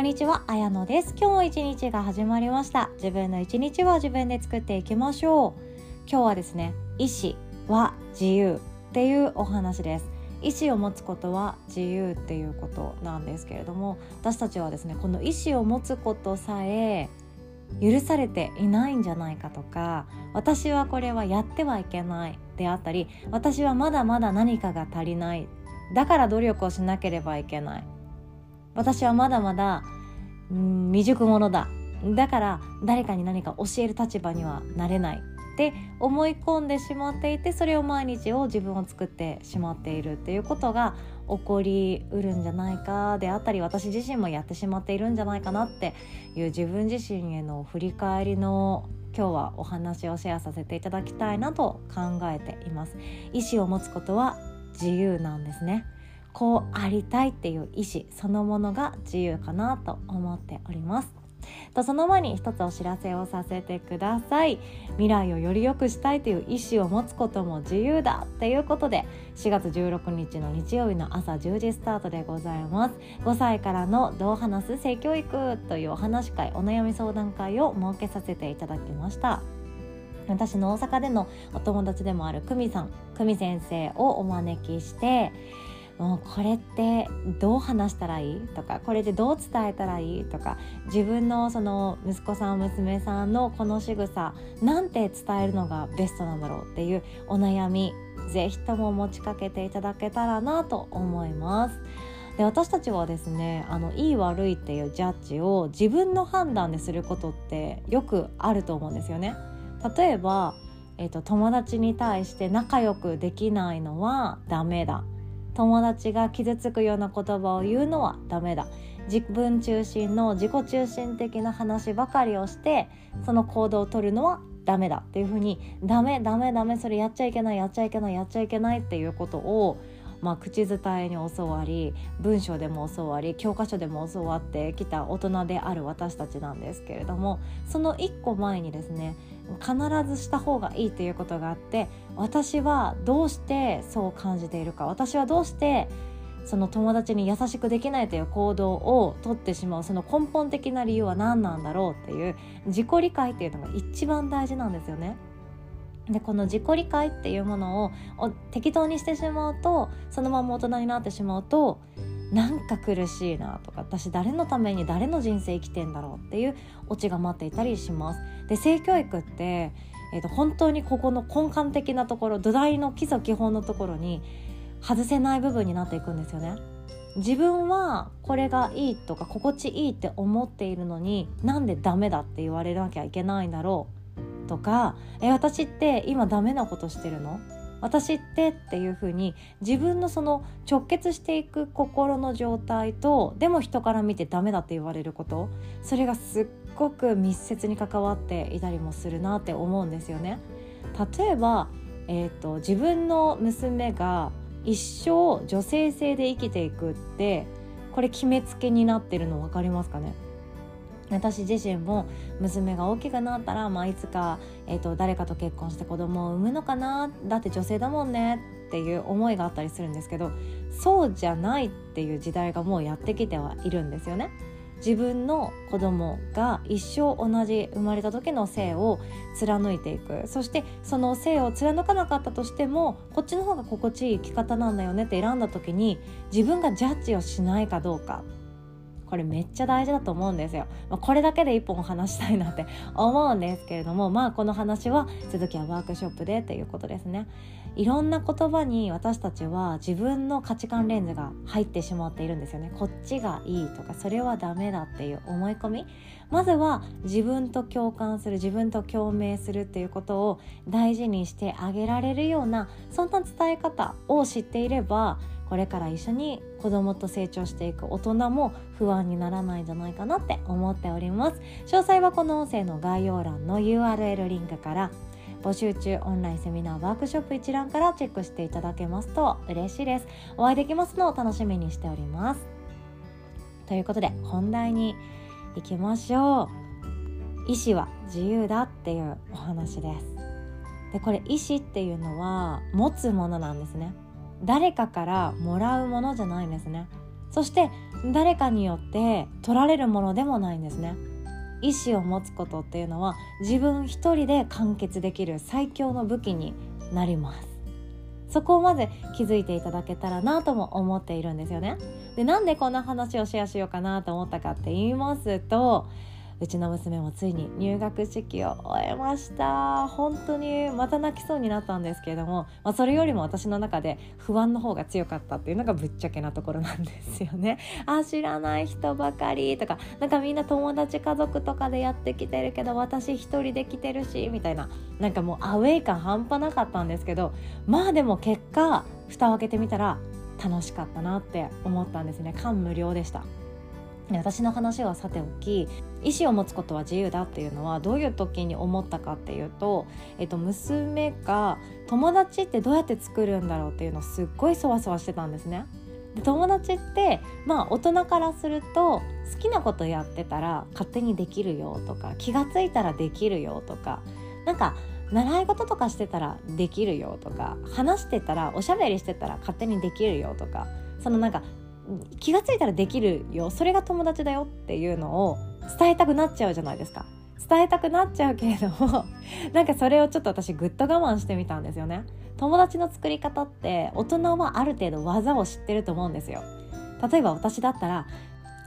んにちは、あやのです。今日も一日が始まりました。自分の一日は自分で作っていきましょう。今日はですね、意思は自由っていうお話です。意思を持つことは自由っていうことなんですけれども、私たちはですね、この意思を持つことさえ許されていないんじゃないかとか、私はこれはやってはいけないであったり、私はまだまだ何かが足りない、だから努力をしなければいけない、私はまだまだ未熟者だ、だから誰かに何か教える立場にはなれないって思い込んでしまっていて、それを毎日を自分を作ってしまっているっていうことが起こりうるんじゃないかであったり、私自身もやってしまっているんじゃないかなっていう自分自身への振り返りの今日はお話をシェアさせていただきたいなと考えています。意思を持つことは自由なんですね。こうありたいっていう意思そのものが自由かなと思っております。とその前に一つお知らせをさせてください。未来をより良くしたいという意思を持つことも自由だということで、4月16日の日曜日の朝10時スタートでございます。5歳からのどう話す性教育というお話会、お悩み相談会を設けさせていただきました。私の大阪でのお友達でもある久美さん、久美先生をお招きして、もうこれってどう話したらいいとか、これでどう伝えたらいいとか、自分のその息子さん娘さんのこの仕草なんて伝えるのがベストなんだろうっていうお悩み、ぜひとも持ちかけていただけたらなと思います。で、私たちはですね、いい悪いっていうジャッジを自分の判断ですることってよくあると思うんですよね。例えば、友達に対して仲良くできないのはダメだ、友達が傷つくような言葉を言うのはダメだ、自分中心の自己中心的な話ばかりをしてその行動を取るのはダメだっていうふうに、ダメダメダメ、それやっちゃいけないやっちゃいけないやっちゃいけないっていうことを、口伝えに教わり、文章でも教わり、教科書でも教わってきた大人である私たちなんですけれども、その一個前にですね、必ずした方がいいということがあって、私はどうしてそう感じているか、私はどうしてその友達に優しくできないという行動をとってしまう、その根本的な理由は何なんだろうっていう自己理解っていうのが一番大事なんですよね。で、この自己理解っていうものを適当にしてしまうと、そのまま大人になってしまうと、なんか苦しいなとか、私誰のために誰の人生生きてんだろうっていうオチが待っていたりします。で、性教育って、本当にここの根幹的なところ、土台の基礎基本のところに外せない部分になっていくんですよね。自分はこれがいいとか心地いいって思っているのに、なんでダメだって言われなきゃいけないんだろうとか、私って今ダメなことしてるの？私ってっていう風に自分のその直結していく心の状態と、でも人から見てダメだって言われること、それがすっごく密接に関わっていたりもするなって思うんですよね。例えば、自分の娘が一生女性性で生きていくって、これ決めつけになってるの分かりますかね。私自身も娘が大きくなったら、いつか、誰かと結婚して子供を産むのかな、だって女性だもんねっていう思いがあったりするんですけど、そうじゃないっていう時代がもうやってきてはいるんですよね。自分の子供が一生同じ生まれた時の性を貫いていく、そしてその性を貫かなかったとしても、こっちの方が心地いい生き方なんだよねって選んだ時に、自分がジャッジをしないかどうか、これめっちゃ大事だと思うんですよ。これだけで一本お話したいなって思うんですけれども、この話は続きはワークショップでということですね。いろんな言葉に私たちは自分の価値観レンズが入ってしまっているんですよね。こっちがいいとか、それはダメだっていう思い込み、まずは自分と共感する、自分と共鳴するっていうことを大事にしてあげられるような、そんな伝え方を知っていれば、これから一緒に子供と成長していく大人も不安にならないんじゃないかなって思っております。詳細はこの音声の概要欄の URL リンクから、募集中オンラインセミナーワークショップ一覧からチェックしていただけますと嬉しいです。お会いできますのを楽しみにしております。ということで本題に行きましょう。意思は自由だっていうお話です。で、これ意思っていうのは持つものなんですね。誰かからもらうものじゃないんですね。そして誰かによって取られるものでもないんですね。意志を持つことっていうのは自分一人で完結できる最強の武器になります。そこをまず気づいていただけたらなとも思っているんですよね。で、なんでこんな話をシェアしようかなと思ったかって言いますと、うちの娘もついに入学式を終えました。本当にまた泣きそうになったんですけれども、それよりも私の中で不安の方が強かったっていうのがぶっちゃけなところなんですよね。知らない人ばかりとか、なんかみんな友達家族とかでやってきてるけど、私一人で来てるしみたいな、なんかもうアウェイ感半端なかったんですけど、でも結果蓋を開けてみたら楽しかったなって思ったんですね。感無量でした。私の話はさておき、意思を持つことは自由だっていうのはどういう時に思ったかっていうと、娘が友達ってどうやって作るんだろうっていうのをすっごいそわそわしてたんですね。で、友達って大人からすると、好きなことやってたら勝手にできるよとか、気がついたらできるよとか、なんか習い事とかしてたらできるよとか、話してたらおしゃべりしてたら勝手にできるよとか、そのなんか気がついたらできるよ、それが友達だよっていうのを伝えたくなっちゃうじゃないですか。伝えたくなっちゃうけれども、なんかそれをちょっと私ぐっと我慢してみたんですよね。友達の作り方って大人はある程度技を知ってると思うんですよ。例えば私だったら、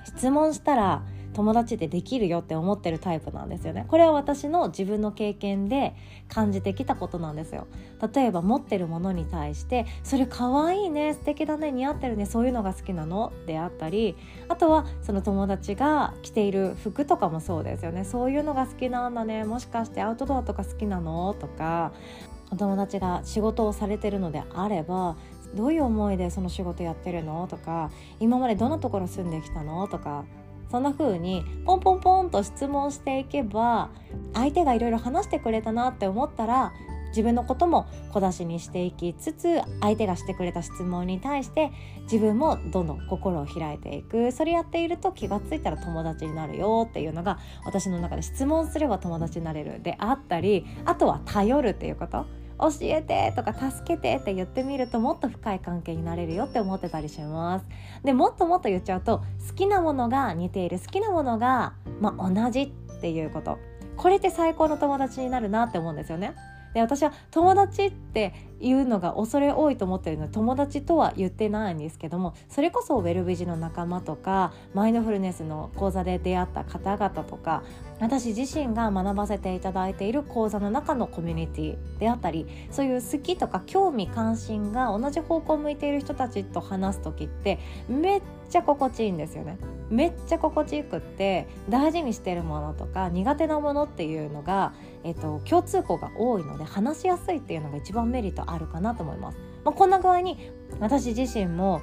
質問したら友達でできるよって思ってるタイプなんですよね。これは私の自分の経験で感じてきたことなんですよ。例えば持ってるものに対して、それかわいいね、素敵だね、似合ってるね、そういうのが好きなのであったり、あとはその友達が着ている服とかもそうですよね。そういうのが好きなんだね、もしかしてアウトドアとか好きなのとか、お友達が仕事をされてるのであれば、どういう思いでその仕事やってるのとか、今までどんなところ住んできたのとか、そんな風にポンポンポンと質問していけば、相手がいろいろ話してくれたなって思ったら、自分のことも小出しにしていきつつ、相手がしてくれた質問に対して自分もどんどん心を開いていく。それやっていると気がついたら友達になるよっていうのが私の中で、質問すれば友達になれるであったり、あとは頼るっていうこと、教えてとか助けてって言ってみると、もっと深い関係になれるよって思ってたりします。で、もっともっと言っちゃうと、好きなものが似ている、好きなものが同じっていうこと、これって最高の友達になるなって思うんですよね。で、私は友達っていうのが恐れ多いと思ってるので、友達とは言ってないんですけども、それこそウェルビジの仲間とか、マインドフルネスの講座で出会った方々とか、私自身が学ばせていただいている講座の中のコミュニティであったり、そういう好きとか興味関心が同じ方向を向いている人たちと話す時って、めっちゃ心地いいんですよね。めっちゃ心地よくって、大事にしてるものとか苦手なものっていうのが、共通項が多いので話しやすいっていうのが一番メリットあるかなと思います。こんな具合に私自身も、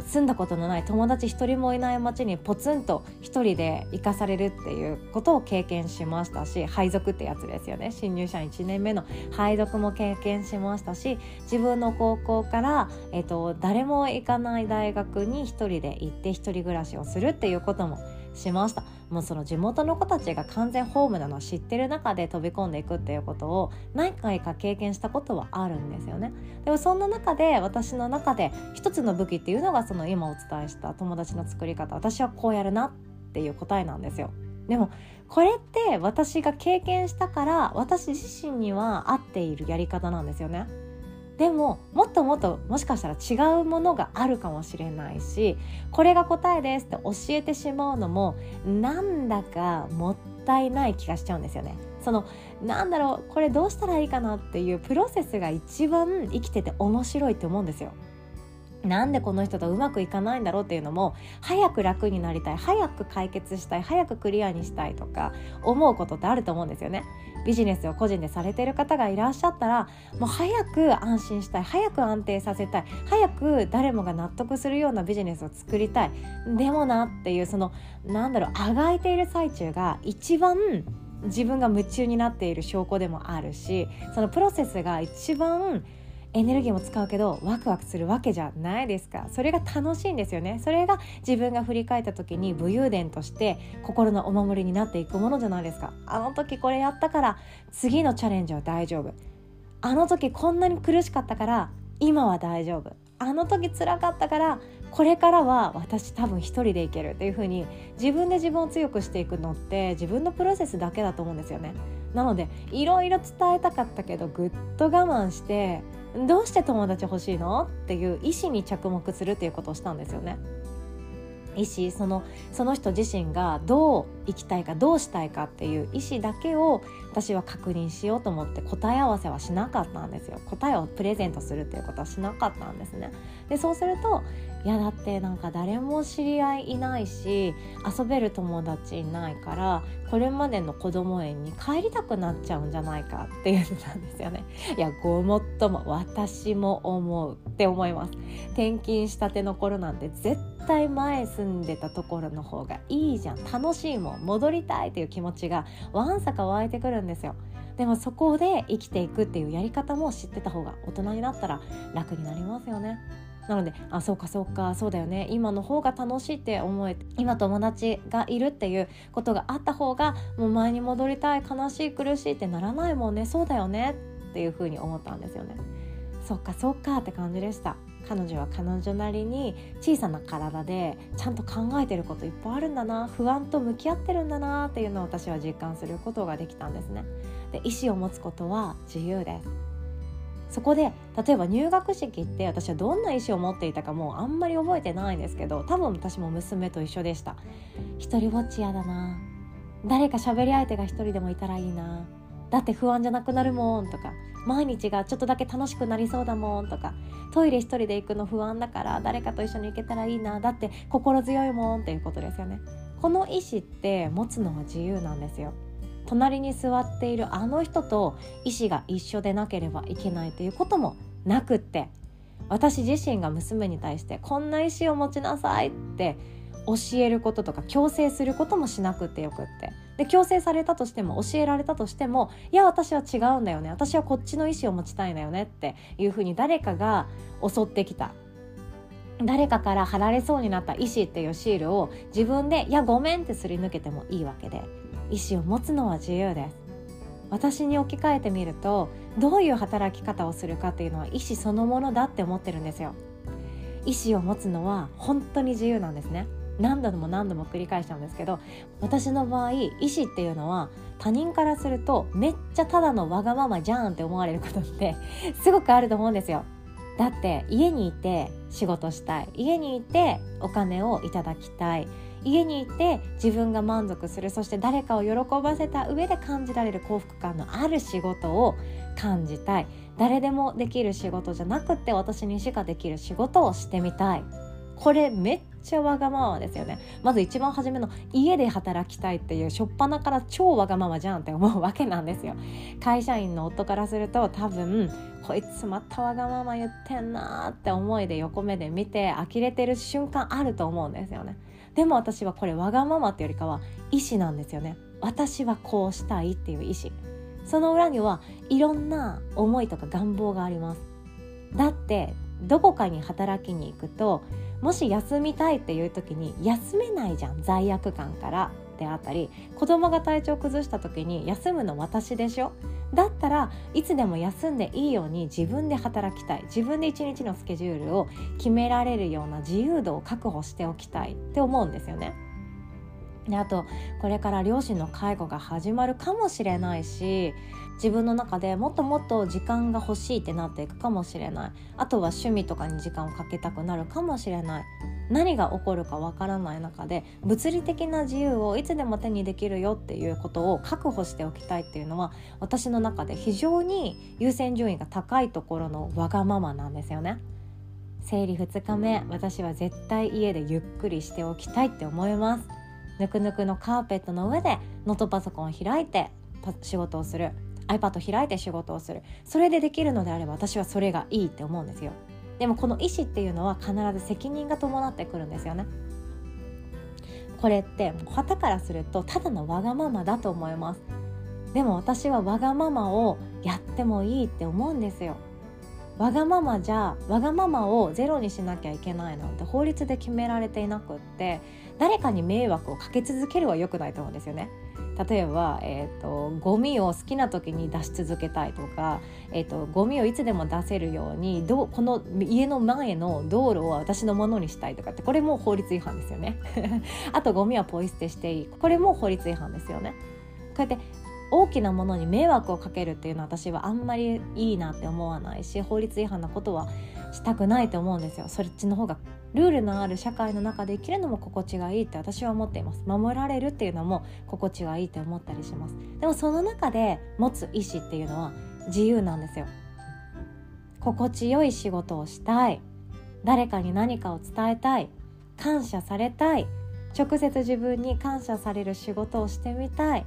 住んだことのない、友達一人もいない町にポツンと一人で行かされるっていうことを経験しましたし、配属ってやつですよね。新入社員1年目の配属も経験しましたし、自分の高校から、誰も行かない大学に一人で行って一人暮らしをするっていうこともしました。もうその地元の子たちが完全ホームなのを知ってる中で飛び込んでいくっていうことを何回か経験したことはあるんですよね。でもそんな中で、私の中で一つの武器っていうのが、その今お伝えした友達の作り方、私はこうやるなっていう答えなんですよ。でもこれって私が経験したから、私自身には合っているやり方なんですよね。でももっともっと、もしかしたら違うものがあるかもしれないし、これが答えですって教えてしまうのもなんだかもったいない気がしちゃうんですよね。そのこれどうしたらいいかなっていうプロセスが一番生きてて面白いと思うんですよ。なんでこの人とうまくいかないんだろうっていうのも、早く楽になりたい、早く解決したい、早くクリアにしたいとか思うことってあると思うんですよね。ビジネスを個人でされている方がいらっしゃったら、もう早く安心したい、早く安定させたい、早く誰もが納得するようなビジネスを作りたい、でもなっていう、そのあがいている最中が一番自分が夢中になっている証拠でもあるし、そのプロセスが一番エネルギーも使うけどワクワクするわけじゃないですか。それが楽しいんですよね。それが自分が振り返った時に武勇伝として心のお守りになっていくものじゃないですか。あの時これやったから次のチャレンジは大丈夫、あの時こんなに苦しかったから今は大丈夫、あの時辛かったからこれからは私多分一人でいけるっていう風に自分で自分を強くしていくのって自分のプロセスだけだと思うんですよね。なのでいろいろ伝えたかったけどぐっと我慢してどうして友達欲しいのっていう意思に着目するっていうことをしたんですよね。意思、その人自身がどう生きたいかどうしたいかっていう意思だけを私は確認しようと思って答え合わせはしなかったんですよ。答えをプレゼントするっていうことはしなかったんですね。でそうするといやだってなんか誰も知り合いいないし遊べる友達いないからこれまでの子ども園に帰りたくなっちゃうんじゃないかっていうのなんですよね。いやごもっとも私も思うって思います。転勤したての頃なんて絶対前住んでたところの方がいいじゃん、楽しいもん、戻りたいという気持ちがわんさか湧いてくるんですよ。でもそこで生きていくっていうやり方も知ってた方が大人になったら楽になりますよね。なのであそうかそうだよね、今の方が楽しいって思えて今友達がいるっていうことがあった方がもう前に戻りたい、悲しい、苦しいってならないもんね、そうだよねっていう風に思ったんですよね。そうかって感じでした。彼女は彼女なりに小さな体でちゃんと考えてることいっぱいあるんだな、不安と向き合ってるんだなっていうのを私は実感することができたんですね。で、意思を持つことは自由です。そこで例えば入学式って私はどんな意思を持っていたかもうあんまり覚えてないんですけど、多分私も娘と一緒でした。一人ぼっちやだな、誰か喋り相手が一人でもいたらいいな、だって不安じゃなくなるもんとか、毎日がちょっとだけ楽しくなりそうだもんとか、トイレ一人で行くの不安だから誰かと一緒に行けたらいいな、だって心強いもんっていうことですよね。この意思って持つのは自由なんですよ。隣に座っているあの人と意思が一緒でなければいけないということもなくって、私自身が娘に対してこんな意思を持ちなさいって教えることとか強制することもしなくてよくって、で強制されたとしても教えられたとしてもいや私は違うんだよね、私はこっちの意思を持ちたいんだよねっていうふうに誰かが襲ってきた、誰かから貼られそうになった意思っていうシールを自分でいやごめんってすり抜けてもいいわけで、意思を持つのは自由です。私に置き換えてみるとどういう働き方をするかっていうのは意思そのものだって思ってるんですよ。意思を持つのは本当に自由なんですね。何度も繰り返したんですけど、私の場合意思っていうのは他人からするとめっちゃただのわがままじゃんって思われることってすごくあると思うんですよ。だって家にいて仕事したい、家にいてお金をいただきたい、家にいて自分が満足する、そして誰かを喜ばせた上で感じられる幸福感のある仕事を感じたい、誰でもできる仕事じゃなくて私にしかできる仕事をしてみたい、これめっちゃわがままですよね。まず一番初めの家で働きたいっていう初っ端から超わがままじゃんって思うわけなんですよ。会社員の夫からすると多分こいつまたわがまま言ってんなって思いで横目で見て呆れてる瞬間あると思うんですよね。でも私はこれわがままってよりかは意思なんですよね。私はこうしたいっていう意思、その裏にはいろんな思いとか願望があります。だってどこかに働きに行くともし休みたいっていう時に休めないじゃん、罪悪感からであったり、子供が体調崩した時に休むの私でしょ、だったらいつでも休んでいいように自分で働きたい、自分で一日のスケジュールを決められるような自由度を確保しておきたいって思うんですよね。であとこれから両親の介護が始まるかもしれないし、自分の中でもっともっと時間が欲しいってなっていくかもしれない、あとは趣味とかに時間をかけたくなるかもしれない、何が起こるかわからない中で物理的な自由をいつでも手にできるよっていうことを確保しておきたいっていうのは私の中で非常に優先順位が高いところのわがままなんですよね。生理2日目、私は絶対家でゆっくりしておきたいって思います。ぬくぬくのカーペットの上でノートパソコンを開いて仕事をする、 iPad 開いて仕事をする、それでできるのであれば私はそれがいいって思うんですよ。でもこの意思っていうのは必ず責任が伴ってくるんですよね。これって傍からするとただのわがままだと思います。でも私はわがままをやってもいいって思うんですよ。わがままをゼロにしなきゃいけないなんて法律で決められていなくって、誰かに迷惑をかけ続けるは良くないと思うんですよね。例えば、ゴミを好きな時に出し続けたいとか、ゴミをいつでも出せるようにこの家の前の道路を私のものにしたいとかって、これも法律違反ですよねあとゴミはポイ捨てしていい、これも法律違反ですよね。こうやって大きなものに迷惑をかけるっていうのは私はあんまりいいなって思わないし、法律違反なことはしたくないと思うんですよ。そっちの方がルールのある社会の中で生きるのも心地がいいって私は思っています。守られるっていうのも心地がいいって思ったりします。でもその中で持つ意思っていうのは自由なんですよ。心地よい仕事をしたい、誰かに何かを伝えたい、感謝されたい、直接自分に感謝される仕事をしてみたい、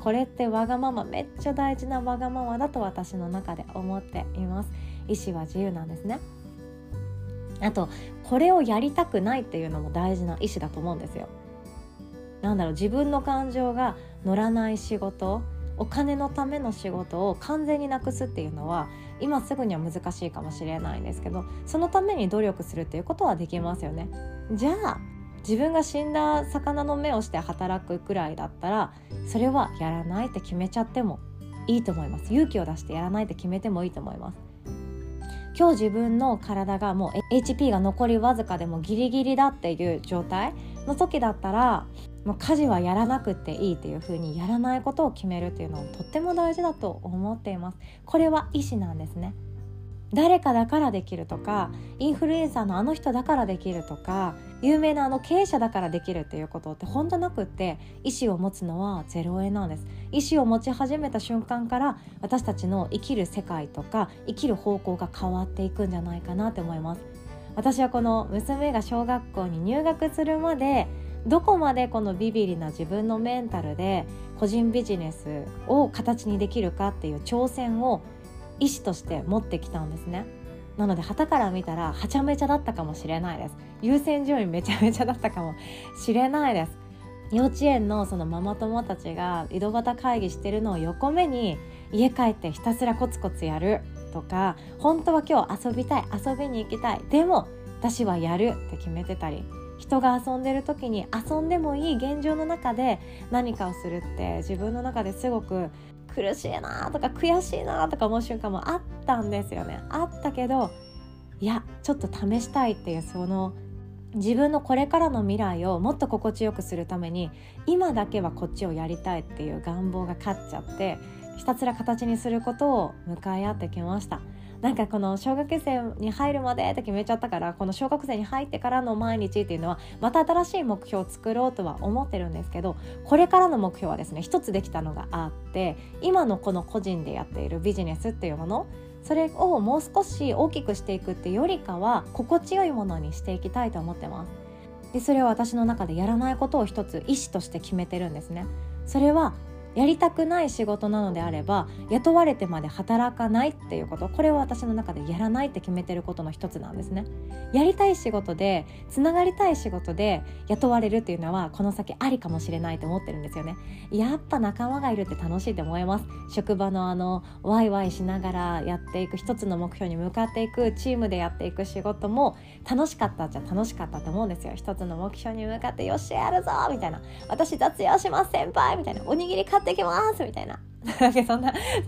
これってわがまま、めっちゃ大事なわがままだと私の中で思っています。意思は自由なんですね。あと、これをやりたくないっていうのも大事な意思だと思うんですよ。自分の感情が乗らない仕事、お金のための仕事を完全になくすっていうのは今すぐには難しいかもしれないんですけど、そのために努力するっていうことはできますよね。じゃあ自分が死んだ魚の目をして働くくらいだったら、それはやらないって決めちゃってもいいと思います。勇気を出してやらないって決めてもいいと思います。今日自分の体がもう HP が残りわずかでもギリギリだっていう状態の時だったら、もう家事はやらなくていいっていう風にやらないことを決めるっていうのはとっても大事だと思っています。これは意思なんですね。誰かだからできるとか、インフルエンサーのあの人だからできるとか、有名なあの経営者だからできるっていうことって本当なくって、意思を持つのは0円なんです。意思を持ち始めた瞬間から私たちの生きる世界とか生きる方向が変わっていくんじゃないかなって思います。私はこの娘が小学校に入学するまで、どこまでこのビビリな自分のメンタルで個人ビジネスを形にできるかっていう挑戦を意思として持ってきたんですね。なので旗から見たらはちゃめちゃだったかもしれないです。優先順位めちゃめちゃだったかもしれないです。幼稚園のそのママ友たちが井戸端会議してるのを横目に、家帰ってひたすらコツコツやるとか、本当は今日遊びたい、遊びに行きたい、でも私はやるって決めてたり、人が遊んでる時に遊んでもいい現状の中で何かをするって自分の中ですごく苦しいなとか悔しいなとか思う瞬間もあったんですよね。あったけど、いやちょっと試したいっていう、その自分のこれからの未来をもっと心地よくするために今だけはこっちをやりたいっていう願望が勝っちゃって、ひたすら形にすることを向かい合ってきました。なんかこの小学生に入るまでって決めちゃったから、この小学生に入ってからの毎日っていうのはまた新しい目標を作ろうとは思ってるんですけど、これからの目標はですね、一つできたのがあって、今のこの個人でやっているビジネスっていうもの、それをもう少し大きくしていくってよりかは心地よいものにしていきたいと思ってます。でそれは私の中でやらないことを一つ意思として決めてるんですね。それはやりたくない仕事なのであれば雇われてまで働かないっていうこと、これを私の中でやらないって決めてることの一つなんですね。やりたい仕事でつながりたい仕事で雇われるっていうのはこの先ありかもしれないと思ってるんですよね。やっぱ仲間がいるって楽しいと思います。職場のワイワイしながらやっていく、一つの目標に向かっていく、チームでやっていく仕事も楽しかったじゃ楽しかったと思うんですよ。一つの目標に向かってよっしゃやるぞみたいな、私雑用します先輩みたいな、おにぎり買ってきますみたいなそ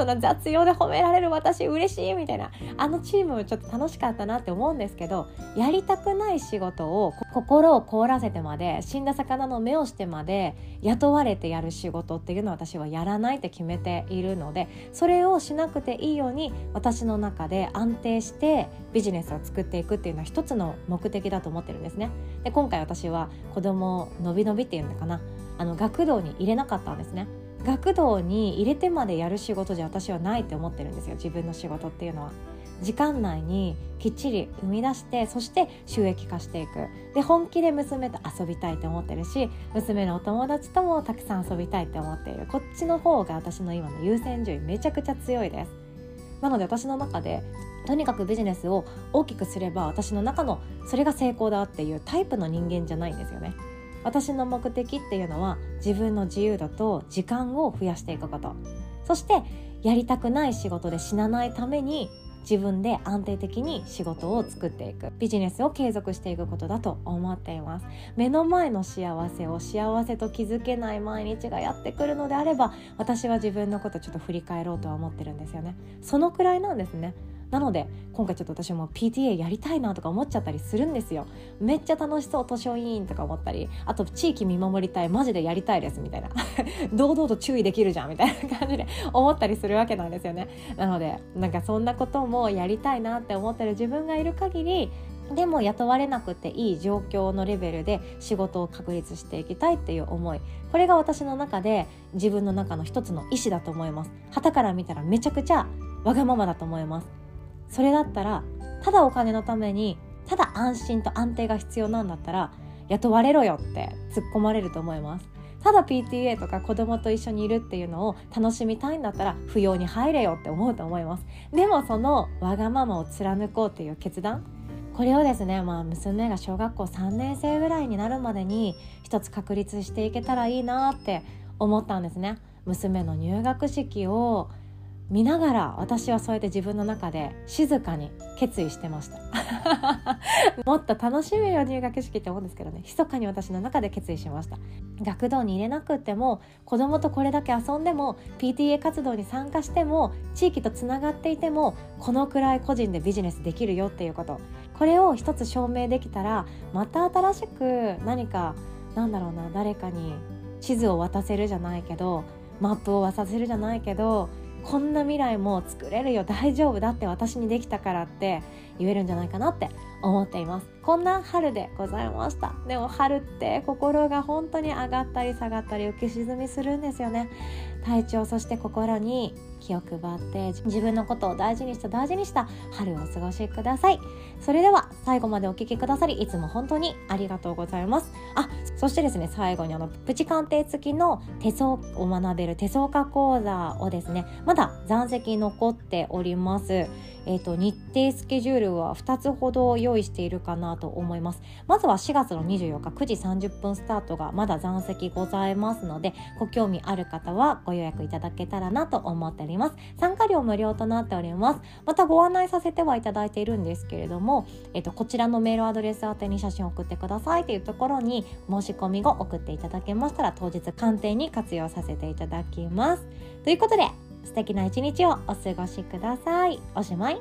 んな雑用で褒められる私嬉しいみたいな、あのチームもちょっと楽しかったなって思うんですけど、やりたくない仕事を心を凍らせてまで、死んだ魚の目をしてまで雇われてやる仕事っていうのは私はやらないって決めているので、それをしなくていいように私の中で安定してビジネスを作っていくっていうのは一つの目的だと思ってるんですね。で今回私は子供のびのびっていうのかな、学童に入れなかったんですね。学童に入れてまでやる仕事じゃ私はないって思ってるんですよ。自分の仕事っていうのは時間内にきっちり生み出して、そして収益化していく。で本気で娘と遊びたいって思ってるし、娘のお友達ともたくさん遊びたいって思っている。こっちの方が私の今の優先順位めちゃくちゃ強いです。なので私の中でとにかくビジネスを大きくすれば、私の中のそれが成功だっていうタイプの人間じゃないんですよね。私の目的っていうのは自分の自由度と時間を増やしていくこと、そしてやりたくない仕事で死なないために自分で安定的に仕事を作っていく、ビジネスを継続していくことだと思っています。目の前の幸せを幸せと気づけない毎日がやってくるのであれば、私は自分のことちょっと振り返ろうとは思ってるんですよね。そのくらいなんですね。なので今回ちょっと私も PTA やりたいなとか思っちゃったりするんですよ。めっちゃ楽しそう、図書委員とか思ったり、あと地域見守りたい、マジでやりたいですみたいな堂々と注意できるじゃんみたいな感じで思ったりするわけなんですよね。なのでなんかそんなこともやりたいなって思ってる自分がいる限り、でも雇われなくていい状況のレベルで仕事を確立していきたいっていう思い、これが私の中で自分の中の一つの意思だと思います。旗から見たらめちゃくちゃわがままだと思います。それだったら、ただお金のために、ただ安心と安定が必要なんだったら雇われろよって突っ込まれると思います。ただ PTA とか子供と一緒にいるっていうのを楽しみたいんだったら扶養に入れよって思うと思います。でもそのわがままを貫こうっていう決断、これをですね、娘が小学校3年生ぐらいになるまでに一つ確立していけたらいいなって思ったんですね。娘の入学式を見ながら、私はそうやって自分の中で静かに決意してましたもっと楽しみよ入学式って思うんですけどね、密かに私の中で決意しました。学童に入れなくても、子供とこれだけ遊んでも、 PTA 活動に参加しても、地域とつながっていても、このくらい個人でビジネスできるよっていうこと、これを一つ証明できたら、また新しく何か、なんだろうな、誰かに地図を渡せるじゃないけど、マップを渡せるじゃないけど、こんな未来も作れるよ、大丈夫だって私にできたからって言えるんじゃないかなって思っています。こんな春でございました。でも春って心が本当に上がったり下がったり浮き沈みするんですよね。体調、そして心に気を配って、自分のことを大事にした春をお過ごしください。それでは最後までお聞きくださり、いつも本当にありがとうございます。そしてですね、最後にプチ鑑定付きの手相を学べる手相家講座をですね、まだ残席残っております。日程スケジュールは2つほど用意しているかなと思います。まずは4月の24日9時30分スタートがまだ残席ございますので、ご興味ある方はご予約いただけたらなと思っております。参加料無料となっております。またご案内させてはいただいているんですけれども、こちらのメールアドレス宛てに写真を送ってくださいというところに申し込み後送っていただけましたら、当日鑑定に活用させていただきます。ということで、素敵な一日をお過ごしください。おしまい。